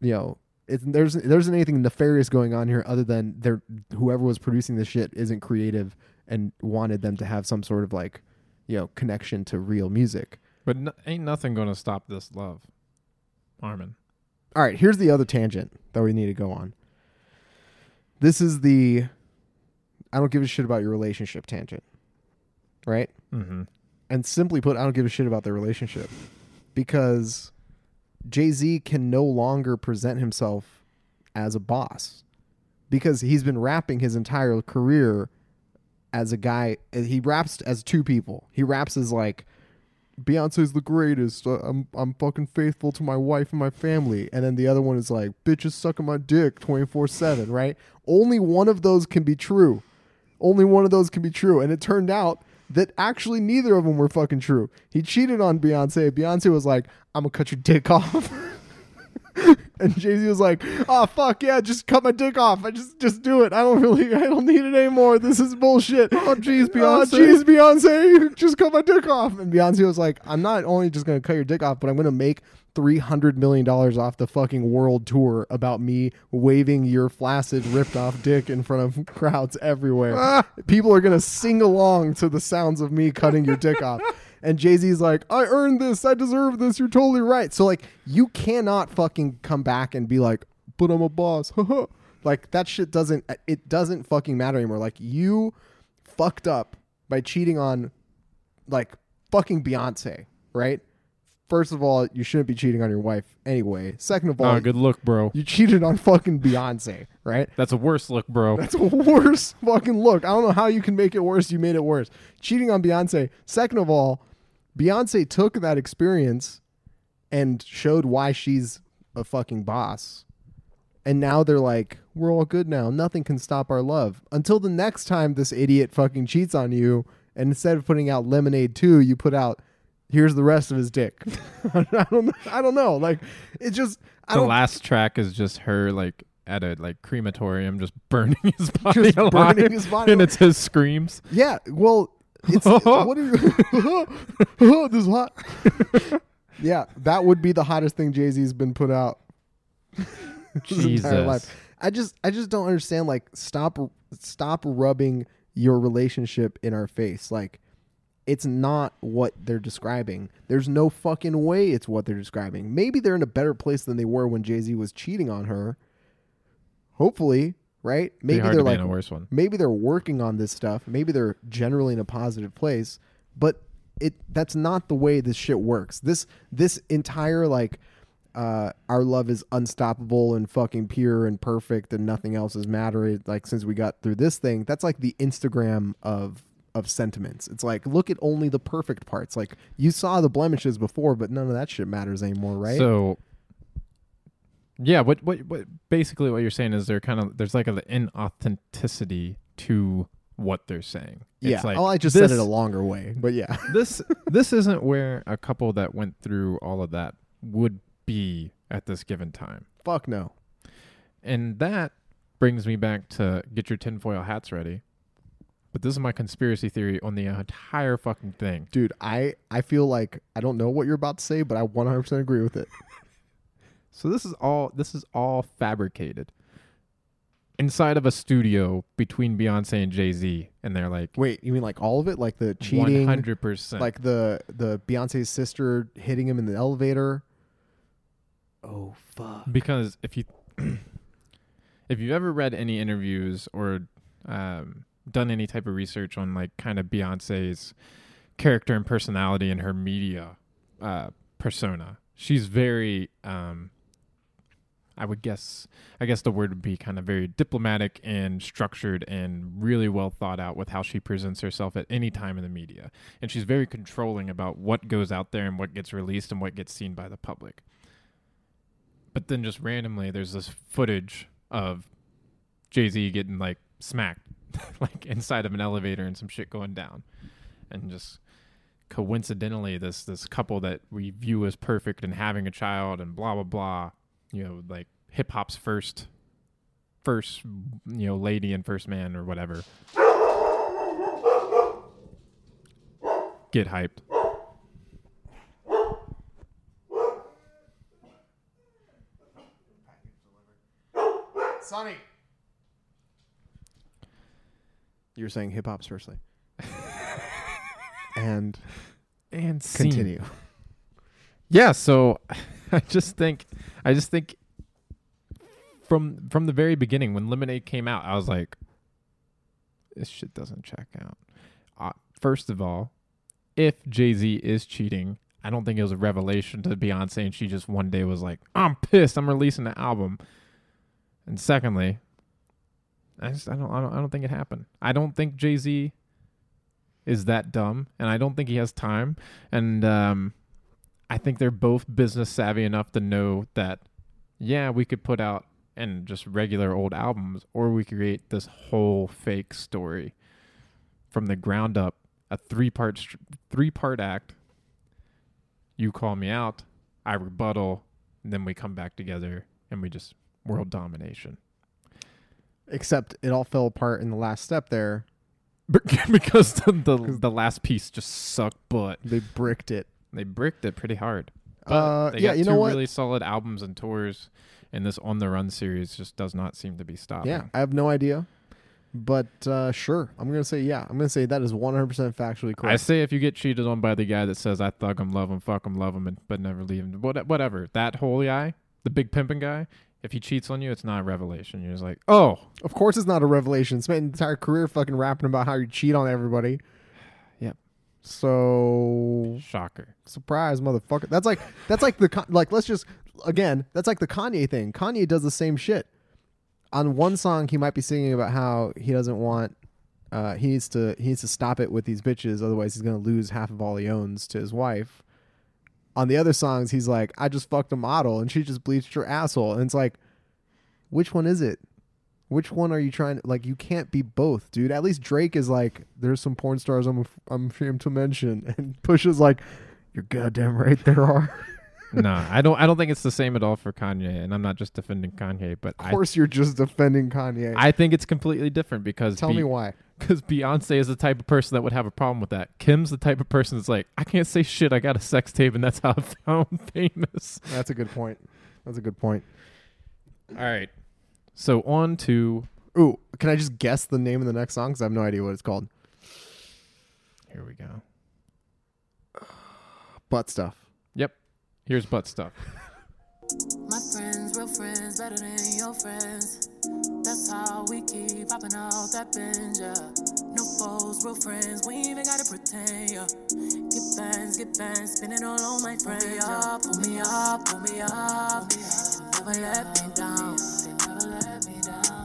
you know, it's, there's there isn't anything nefarious going on here other than they're, whoever was producing this shit isn't creative and wanted them to have some sort of like, you know, connection to real music. But no, ain't nothing going to stop this love, Armin. All right, here's the other tangent that we need to go on. This is the I don't give a shit about your relationship tangent, right? Mm-hmm. And simply put, I don't give a shit about their relationship because... Jay-Z can no longer present himself as a boss because he's been rapping his entire career as a guy. He raps as two people. He raps as like, Beyonce's the greatest. I'm I'm fucking faithful to my wife and my family. And then the other one is like, bitches sucking my dick twenty-four seven, right? Only one of those can be true. Only one of those can be true. And it turned out that actually neither of them were fucking true. He cheated on Beyonce. Beyonce was like, I'm going to cut your dick off. And Jay-Z was like, oh, fuck, yeah, just cut my dick off. I just just do it. I don't really, I don't need it anymore. This is bullshit. Oh, jeez, Beyonce. Oh, jeez, Beyonce, just cut my dick off. And Beyonce was like, I'm not only just going to cut your dick off, but I'm going to make three hundred million dollars off the fucking world tour about me waving your flaccid ripped off dick in front of crowds everywhere. Ah! People are going to sing along to the sounds of me cutting your dick off. And Jay-Z's like, I earned this. I deserve this. You're totally right. So like, you cannot fucking come back and be like, but I'm a boss. Like that shit doesn't, it doesn't fucking matter anymore. Like you fucked up by cheating on like fucking Beyonce, right? First of all, you shouldn't be cheating on your wife anyway. Second of all, oh, good look, bro. You cheated on fucking Beyonce, right? That's a worse look, bro. That's a worse fucking look. I don't know how you can make it worse. You made it worse. Cheating on Beyonce. Second of all, Beyonce took that experience and showed why she's a fucking boss. And now they're like, we're all good now. Nothing can stop our love. Until the next time this idiot fucking cheats on you. And instead of putting out Lemonade two, you put out... Here's the rest of his dick. I don't. I don't know. Like, it just. I the don't, last track is just her, like at a like crematorium, just burning his body just alive, burning his body and alive. It's his screams. Yeah. Well, it's what are you? This is hot. Yeah, that would be the hottest thing Jay-Z's been put out. His entire life. I just. I just don't understand. Like, stop. Stop rubbing your relationship in our face. Like. it's not what they're describing. There's no fucking way it's what they're describing. Maybe they're in a better place than they were when Jay-Z was cheating on her. Hopefully, right? Maybe they're like, worse one. Maybe they're working on this stuff. Maybe they're generally in a positive place, but it that's not the way this shit works. This this entire like uh, our love is unstoppable and fucking pure and perfect and nothing else is mattered. Like since we got through this thing, that's like the Instagram of of sentiments. It's like, look at only the perfect parts. Like you saw the blemishes before, but none of that shit matters anymore, right? So yeah, what what, what basically what you're saying is they're kind of there's like an inauthenticity to what they're saying. Yeah, it's like, oh, I just this, said it a longer way, but yeah, this this isn't where a couple that went through all of that would be at this given time. Fuck no. And that brings me back to get your tinfoil hats ready. But this is my conspiracy theory on the entire fucking thing. Dude, I, I feel like I don't know what you're about to say, but I one hundred percent agree with it. So this is all this is all fabricated inside of a studio between Beyonce and Jay-Z. And they're like... Wait, you mean like all of it? Like the cheating? one hundred percent. Like the, the Beyonce's sister hitting him in the elevator? Oh, fuck. Because if you... if you've ever read any interviews or... Um, done any type of research on like kind of Beyonce's character and personality and her media uh, persona. She's very, um, I would guess, I guess the word would be kind of very diplomatic and structured and really well thought out with how she presents herself at any time in the media. And she's very controlling about what goes out there and what gets released and what gets seen by the public. But then just randomly, there's this footage of Jay-Z getting like smacked like inside of an elevator and some shit going down, and just coincidentally this this couple that we view as perfect and having a child and blah blah blah, you know, like hip-hop's first first you know lady and first man or whatever, get hyped. Sonny, you're saying hip hop's first thing. and and continue. Scene. Yeah, so I just think I just think from from the very beginning when Lemonade came out, I was like, this shit doesn't check out. Uh, first of all, if Jay-Z is cheating, I don't think it was a revelation to Beyonce and she just one day was like, I'm pissed, I'm releasing an album. And secondly, I just I don't I don't I don't think it happened. I don't think Jay-Z is that dumb, and I don't think he has time. And um, I think they're both business savvy enough to know that yeah, we could put out and just regular old albums, or we could create this whole fake story from the ground up, a three part three part act. You call me out, I rebuttal, and then we come back together and we just world domination. Except it all fell apart in the last step there. Because the, the, the last piece just sucked butt. They bricked it. They bricked it pretty hard. But uh, they yeah, got you two know what? really solid albums and tours, and this On the Run series just does not seem to be stopping. Yeah, I have no idea. But uh, sure, I'm going to say yeah. I'm going to say that is one hundred percent factually correct. I say if you get cheated on by the guy that says, I thug him, love him, fuck him, love him, and, but never leave him, what, whatever, that whole guy, the big pimping guy, if he cheats on you, it's not a revelation. You're just like, oh. Of course it's not a revelation. Spent an entire career fucking rapping about how you cheat on everybody. Yep. So. Shocker. Surprise, motherfucker. That's like, that's like the, like, let's just, again, that's like the Kanye thing. Kanye does the same shit. On one song, he might be singing about how he doesn't want, uh, he needs to, he needs to stop it with these bitches. Otherwise, he's going to lose half of all he owns to his wife. On the other songs, he's like, I just fucked a model and she just bleached her asshole. And it's like, which one is it? Which one are you trying to, like, you can't be both, dude. At least Drake is like, there's some porn stars I'm, I'm ashamed to mention. And Push is like, you're goddamn right there are. No, I don't I don't think it's the same at all for Kanye. And I'm not just defending Kanye, but Of course I, you're just defending Kanye. I think it's completely different because... Tell Be- me why. Because Beyonce is the type of person that would have a problem with that. Kim's the type of person that's like, I can't say shit. I got a sex tape, and that's how I'm famous. That's a good point. That's a good point. All right. So on to... Ooh, can I just guess the name of the next song? Because I have no idea what it's called. Here we go. Butt stuff. Yep. Here's butt stuff. My friends, real friends, better than your friends. That's how we keep popping out that binge, yeah. No foes, real friends, we even gotta pretend, yeah. Get bands, get bands, spinning all on my friends. Pull me up, pull me up, pull me up. They never let me down. They never let me down.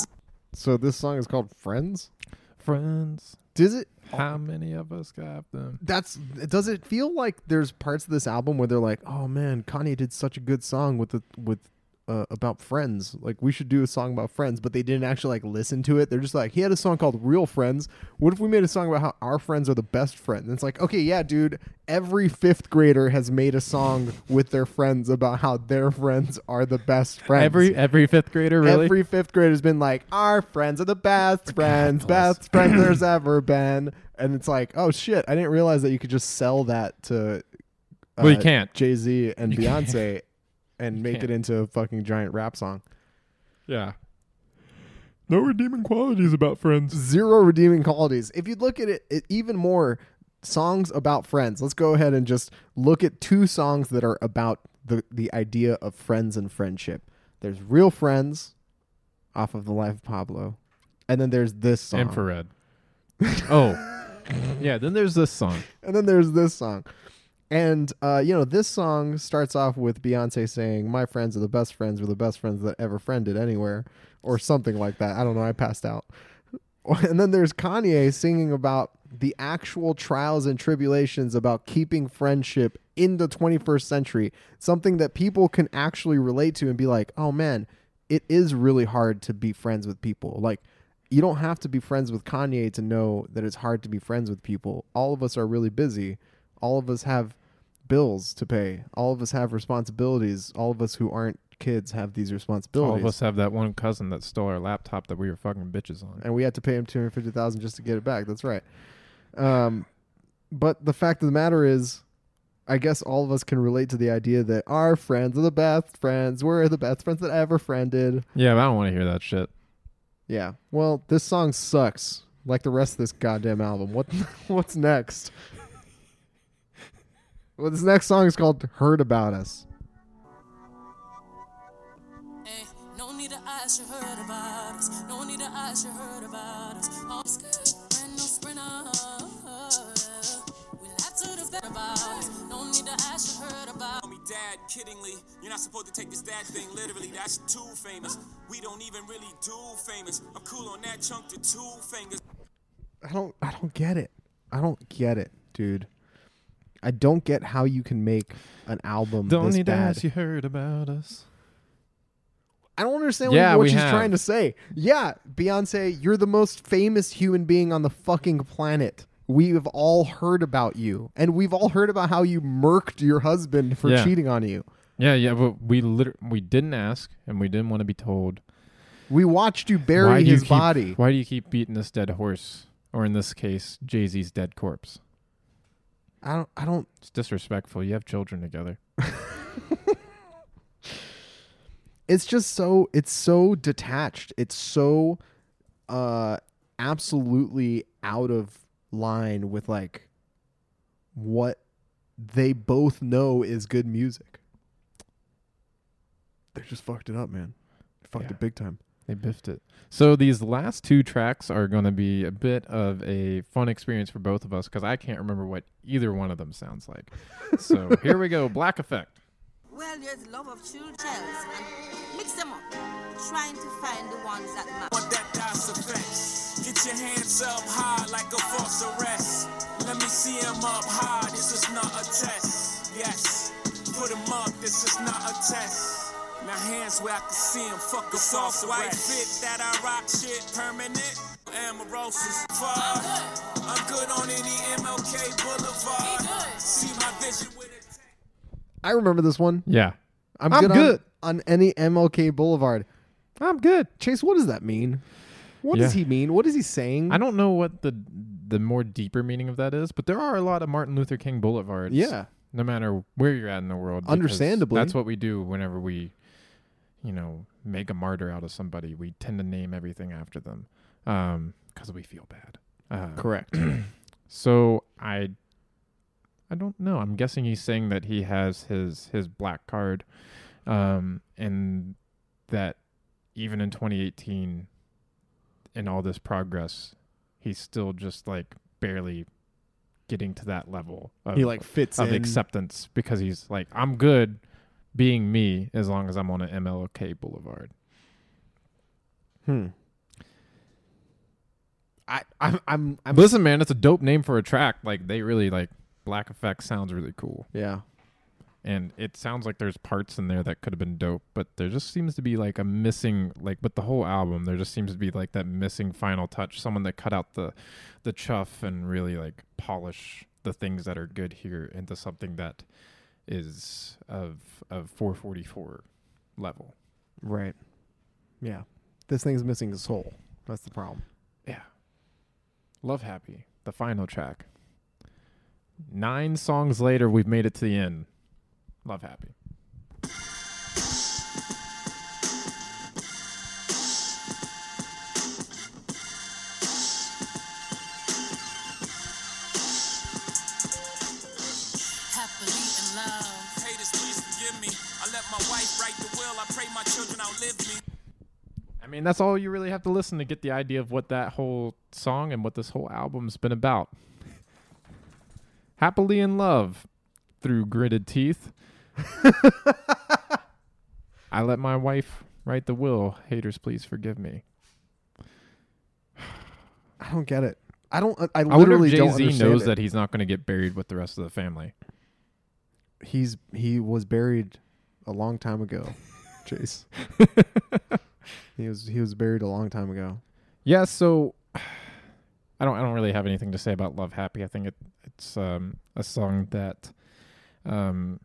So this song is called Friends? Friends. Does it? How oh. many of us got them? That's. Does it feel like there's parts of this album where they're like, "Oh man, Kanye did such a good song with the with uh, about friends. Like we should do a song about friends," but they didn't actually like listen to it. They're just like, "He had a song called Real Friends. What if we made a song about how our friends are the best friends?" And it's like, okay, yeah, dude. Every fifth grader has made a song with their friends about how their friends are the best friends. Every every fifth grader, really? Every fifth grader has been like, our friends are the best friends, best friends there's ever been. And it's like, oh, shit, I didn't realize that you could just sell that to uh, well, you can't. Jay-Z and you Beyonce can't. and you make can't. it into a fucking giant rap song. Yeah. No redeeming qualities about friends. Zero redeeming qualities. If you look at it, it even more... Songs about friends. Let's go ahead and just look at two songs that are about the, the idea of friends and friendship. There's Real Friends off of The Life of Pablo. And then there's this song. Infrared. Oh. Yeah, then there's this song. And then there's this song. And, uh, you know, this song starts off with Beyonce saying, my friends are the best friends, we're the best friends that ever friended anywhere. Or something like that. I don't know. I passed out. And then there's Kanye singing about the actual trials and tribulations about keeping friendship in the twenty-first century, something that people can actually relate to and be like, oh man, it is really hard to be friends with people. Like, you don't have to be friends with Kanye to know that it's hard to be friends with people. All of us are really busy. All of us have bills to pay. All of us have responsibilities. All of us who aren't kids have these responsibilities. All of us have that one cousin that stole our laptop that we were fucking bitches on, and we had to pay him two hundred fifty thousand just to get it back. That's right. Um, but the fact of the matter is, I guess all of us can relate to the idea that our friends are the best friends. We're the best friends that ever friended. Yeah, but I don't want to hear that shit. Yeah. Well, this song sucks, like the rest of this goddamn album. What? What's next? Well, this next song is called "Heard About Us." You heard about us. No need to ask, you heard about us. Oh, it's good. Brand new sprinter. We laughed to the bed about us. No need to ask, you heard about us. Call me dad, kiddingly. You're not supposed to take this dad thing literally. That's too famous. We don't even really do famous. I'm cool on that chunk to two fingers. I don't, I don't get it. I don't get it, dude. I don't get how you can make an album don't this bad. Don't need to ask, you heard about us. I don't understand yeah, what, what she's have. trying to say. Yeah, Beyonce, you're the most famous human being on the fucking planet. We've all heard about you. And we've all heard about how you murked your husband for yeah. cheating on you. Yeah, yeah, but we liter- we didn't ask, and we didn't want to be told. We watched you bury why his you keep, body. Why do you keep beating this dead horse? Or in this case, Jay-Z's dead corpse. I don't... I don't. It's disrespectful. You have children together. It's just so, it's so detached. It's so uh, absolutely out of line with like what they both know is good music. They just fucked it up, man. They fucked yeah. it big time. They biffed it. So these last two tracks are going to be a bit of a fun experience for both of us because I can't remember what either one of them sounds like. So here we go. Black Effect. Well, there's love of children and mix them up, trying to find the ones that matter. Want that dice effect? Get your hands up high like a false arrest. Let me see them up high. This is not a test. Yes, put them up. This is not a test. Now hands where I can see them. Fuck a false white fit that I rock shit permanent. Amorosa's far. I'm good on any M L K Boulevard. See my vision with it. I remember this one. Yeah. I'm, I'm good, good. On, on any M L K Boulevard. I'm good. Chase, what does that mean? What yeah. does he mean? What is he saying? I don't know what the the more deeper meaning of that is, but there are a lot of Martin Luther King Boulevards. Yeah. No matter where you're at in the world. Understandably. That's what we do whenever we, you know, make a martyr out of somebody. We tend to name everything after them because um, we feel bad. Uh, Correct. So I... I don't know. I'm guessing he's saying that he has his his black card, um, and that even in twenty eighteen, in all this progress, he's still just like barely getting to that level of, he like fits of in. acceptance, because he's like, I'm good being me as long as I'm on an M L K Boulevard. Hmm. I I'm, I'm I'm listen, man, it's a dope name for a track. Like, they really like Black Effect sounds really cool. Yeah. And it sounds like there's parts in there that could have been dope, but there just seems to be like a missing, like with the whole album, there just seems to be like that missing final touch, someone that cut out the the chuff and really like polish the things that are good here into something that is of of four forty-four level. Right. Yeah. This thing's missing the soul. That's the problem. Yeah. Love Happy, the final track. Nine songs later, we've made it to the end. Love Happy. I mean, that's all you really have to listen to get the idea of what that whole song and what this whole album's been about. Happily in love through gritted teeth. I let my wife write the will. Haters, please forgive me. I don't get it. I don't. I literally don't understand it. Jay-Z knows that he's not going to get buried with the rest of the family. He's he was buried a long time ago, Chase. He was he was buried a long time ago. Yeah, so I don't I don't really have anything to say about Love Happy. I think it it's um, a song that um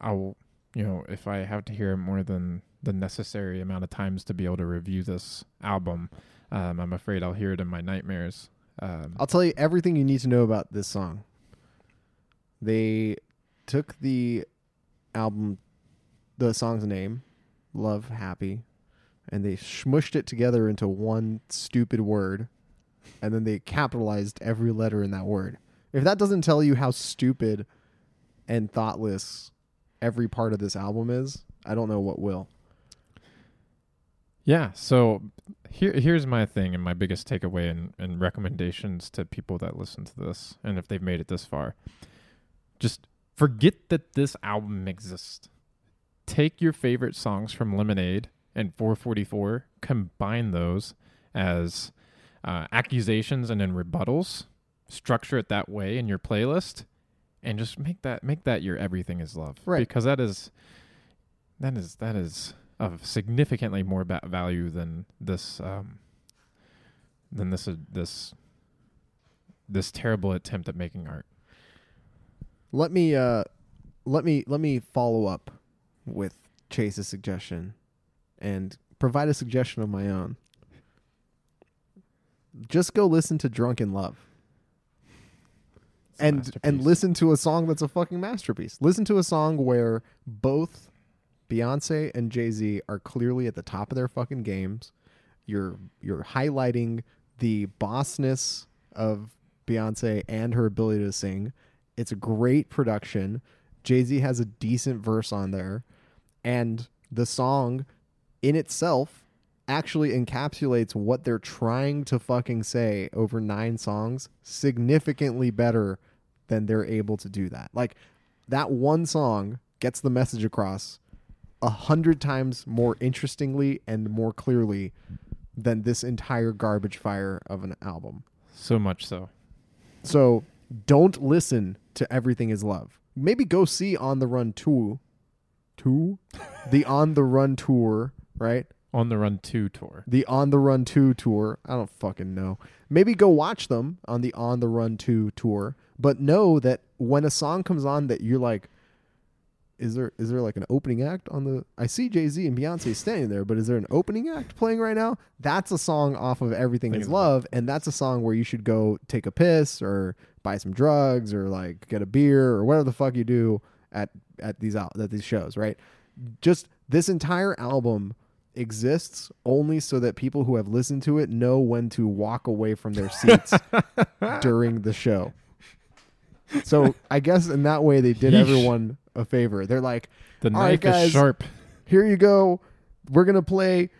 I'll you know if I have to hear more than the necessary amount of times to be able to review this album, um, I'm afraid I'll hear it in my nightmares. Um, I'll tell you everything you need to know about this song. They took the album, the song's name, Love Happy, and they smushed it together into one stupid word, and then they capitalized every letter in that word. If that doesn't tell you how stupid and thoughtless every part of this album is, I don't know what will. Yeah, so here, here's my thing and my biggest takeaway and, and recommendations to people that listen to this, and if they've made it this far. Just forget that this album exists. Take your favorite songs from Lemonade and four forty-four, combine those as uh, accusations and then rebuttals, structure it that way in your playlist, and just make that make that your Everything is Love. Right. Because that is that is that is of significantly more ba- value than this um, than this uh, this this terrible attempt at making art. Let me uh, let me let me follow up with Chase's suggestion and provide a suggestion of my own. Just go listen to Drunk in Love. It's and and listen to a song that's a fucking masterpiece. Listen to a song where both Beyonce and Jay-Z are clearly at the top of their fucking games. You're you're highlighting the bossness of Beyonce and her ability to sing. It's a great production. Jay-Z has a decent verse on there, and the song in itself actually encapsulates what they're trying to fucking say over nine songs significantly better than they're able to do that. Like, that one song gets the message across a hundred times more interestingly and more clearly than this entire garbage fire of an album. So much so. So don't listen to Everything is Love. Maybe go see On the Run two. Two? The On the Run tour, right? On the Run two tour. The On the Run two tour. I don't fucking know. Maybe go watch them on the On the Run two tour, but know that when a song comes on that you're like, is there is there like an opening act on the... I see Jay-Z and Beyonce standing there, but is there an opening act playing right now? That's a song off of Everything is Love, and that's a song where you should go take a piss or buy some drugs or like get a beer or whatever the fuck you do at at these out at these shows, right? Just this entire album exists only so that people who have listened to it know when to walk away from their seats during the show. So I guess in that way they did Yeesh. everyone a favor. They're like, the knife all right, guys, is sharp. Here you go. We're gonna play.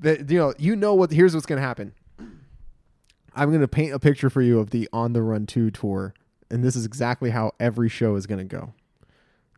The you know you know what? Here's what's gonna happen. I'm gonna paint a picture for you of the On the Run two tour, and this is exactly how every show is gonna go.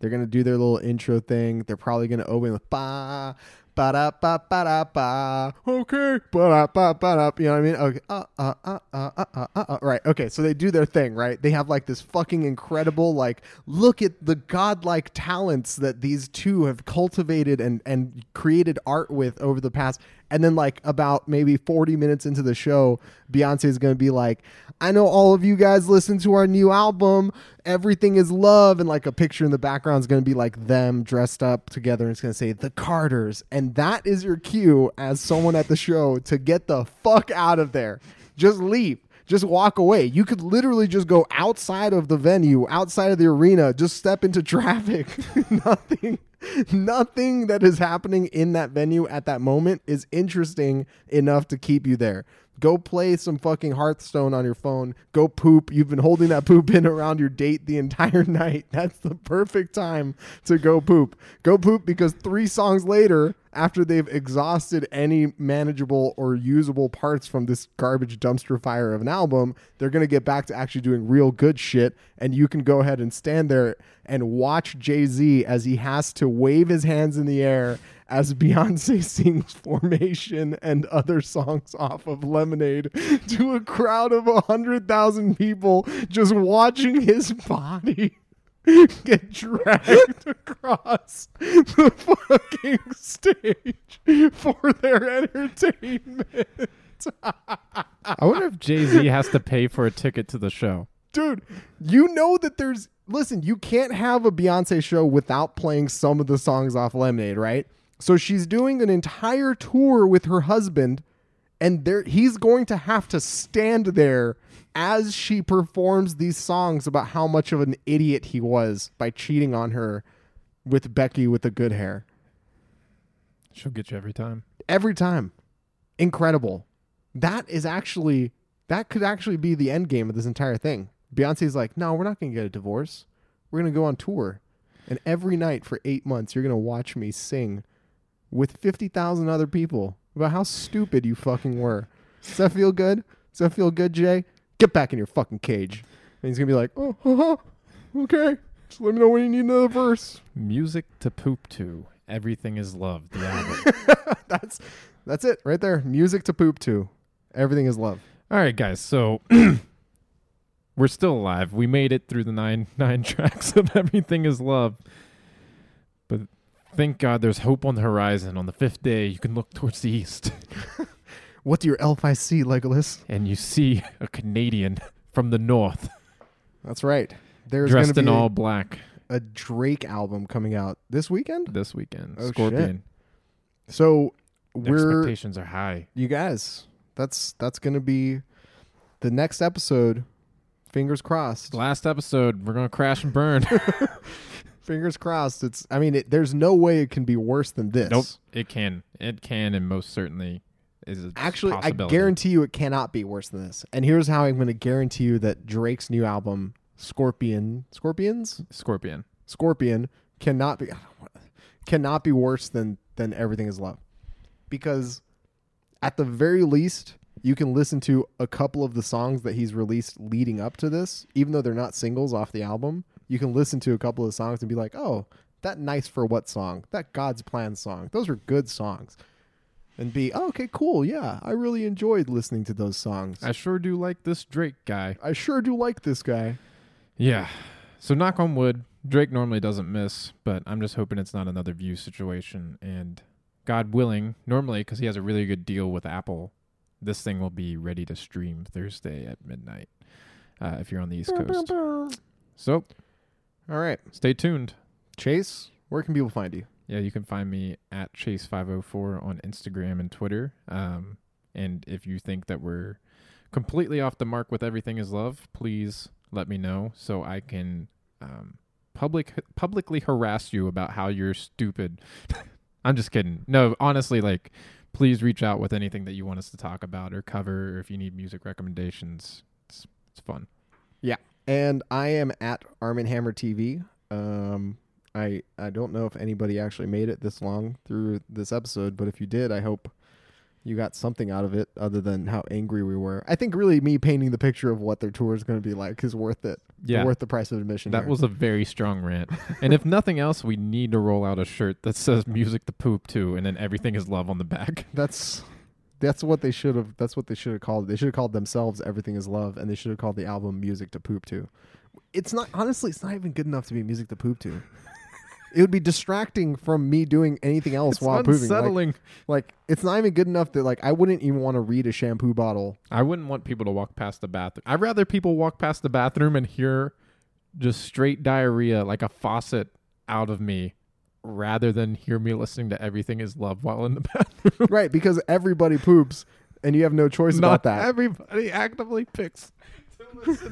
They're gonna do their little intro thing. They're probably gonna open with ba ba da ba ba da ba. Okay, ba da ba ba da. You know what I mean? Okay, uh uh uh uh uh uh uh. uh. Right. Okay. So they do their thing, right? They have like this fucking incredible, like, look at the godlike talents that these two have cultivated and and created art with over the past. And then, like, about maybe forty minutes into the show, Beyonce is going to be like, I know all of you guys listen to our new album, Everything is Love. And, like, a picture in the background is going to be, like, them dressed up together. And it's going to say, The Carters. And that is your cue as someone at the show to get the fuck out of there. Just leave. Just walk away. You could literally just go outside of the venue, outside of the arena, just step into traffic. Nothing. Nothing that is happening in that venue at that moment is interesting enough to keep you there. Go play some fucking Hearthstone on your phone. Go poop. You've been holding that poop bin around your date the entire night. That's the perfect time to go poop. Go poop because three songs later, after they've exhausted any manageable or usable parts from this garbage dumpster fire of an album, they're going to get back to actually doing real good shit. And you can go ahead and stand there and watch Jay-Z as he has to wave his hands in the air as Beyonce sings Formation and other songs off of Lemonade to a crowd of one hundred thousand people just watching his body get dragged across the fucking stage for their entertainment. I wonder if Jay-Z has to pay for a ticket to the show. Dude, you know that there's... Listen, you can't have a Beyonce show without playing some of the songs off Lemonade, right? So she's doing an entire tour with her husband, and there he's going to have to stand there as she performs these songs about how much of an idiot he was by cheating on her with Becky with the good hair. She'll get you every time. Every time. Incredible. That is actually, that could actually be the end game of this entire thing. Beyonce's like, no, we're not going to get a divorce. We're going to go on tour. And every night for eight months, you're going to watch me sing with fifty thousand other people about how stupid you fucking were. Does that feel good? Does that feel good, Jay? Get back in your fucking cage. And he's going to be like, oh, uh-huh. Okay. Just let me know when you need another verse. Music to poop to. Everything is Love. The album. that's, that's it right there. Music to poop to. Everything is Love. All right, guys. So... We're still alive. We made it through the nine nine tracks of Everything is Love. But thank God there's hope on the horizon. On the fifth day, you can look towards the east. What do your elf eyes see, Legolas? And you see a Canadian from the north. That's right. There's dressed in all black. A Drake album coming out this weekend? This weekend. Oh, Scorpion. Shit. So we're... Expectations are high. You guys, that's that's going to be the next episode... Fingers crossed. Last episode, we're going to crash and burn. Fingers crossed. It's. I mean, it, there's no way it can be worse than this. Nope. It can. It can, and most certainly is a Actually, I guarantee you it cannot be worse than this. And here's how I'm going to guarantee you that Drake's new album, Scorpion, Scorpions? Scorpion. Scorpion cannot be cannot be worse than, than Everything is Love. Because at the very least... You can listen to a couple of the songs that he's released leading up to this, even though they're not singles off the album. You can listen to a couple of the songs and be like, oh, that Nice for What song, that God's Plan song. Those were good songs. And be, oh, okay, cool. Yeah, I really enjoyed listening to those songs. I sure do like this Drake guy. I sure do like this guy. Yeah. So knock on wood, Drake normally doesn't miss, but I'm just hoping it's not another View situation. And God willing, normally, because he has a really good deal with Apple, this thing will be ready to stream Thursday at midnight uh, if you're on the East Coast. So, all right. Stay tuned. Chase, where can people find you? Yeah, you can find me at Chase five oh four on Instagram and Twitter. Um, and if you think that we're completely off the mark with Everything is Love, please let me know so I can um, public publicly harass you about how you're stupid. I'm just kidding. No, honestly, like... Please reach out with anything that you want us to talk about or cover, or if you need music recommendations. It's, it's fun. Yeah. And I am at Arm and Hammer T V. Um, I I don't know if anybody actually made it this long through this episode, but if you did, I hope you got something out of it other than how angry we were. I think really me painting the picture of what their tour is going to be like is worth it. Yeah. Worth the price of admission. That here. was a very strong rant. And if nothing else, we need to roll out a shirt that says Music the Poop Too, and then Everything is Love on the back. That's that's what they should have that's what they should have called. They should have called themselves Everything is Love, and they should have called the album Music to Poop Too. It's not honestly, it's not even good enough to be Music to Poop Too. It would be distracting from me doing anything else it's while pooping. Unsettling. Like, like, it's not even good enough that, like, I wouldn't even want to read a shampoo bottle. I wouldn't want people to walk past the bathroom. I'd rather people walk past the bathroom and hear just straight diarrhea, like a faucet out of me, rather than hear me listening to Everything is Love while in the bathroom. Right, because everybody poops, and you have no choice not about that. Everybody actively picks.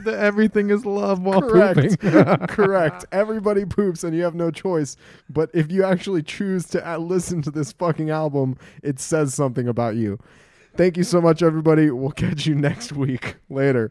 The Everything is Love while Correct. pooping. Correct. Everybody poops and you have no choice. But if you actually choose to uh, listen to this fucking album, it says something about you. Thank you so much, everybody. We'll catch you next week. Later.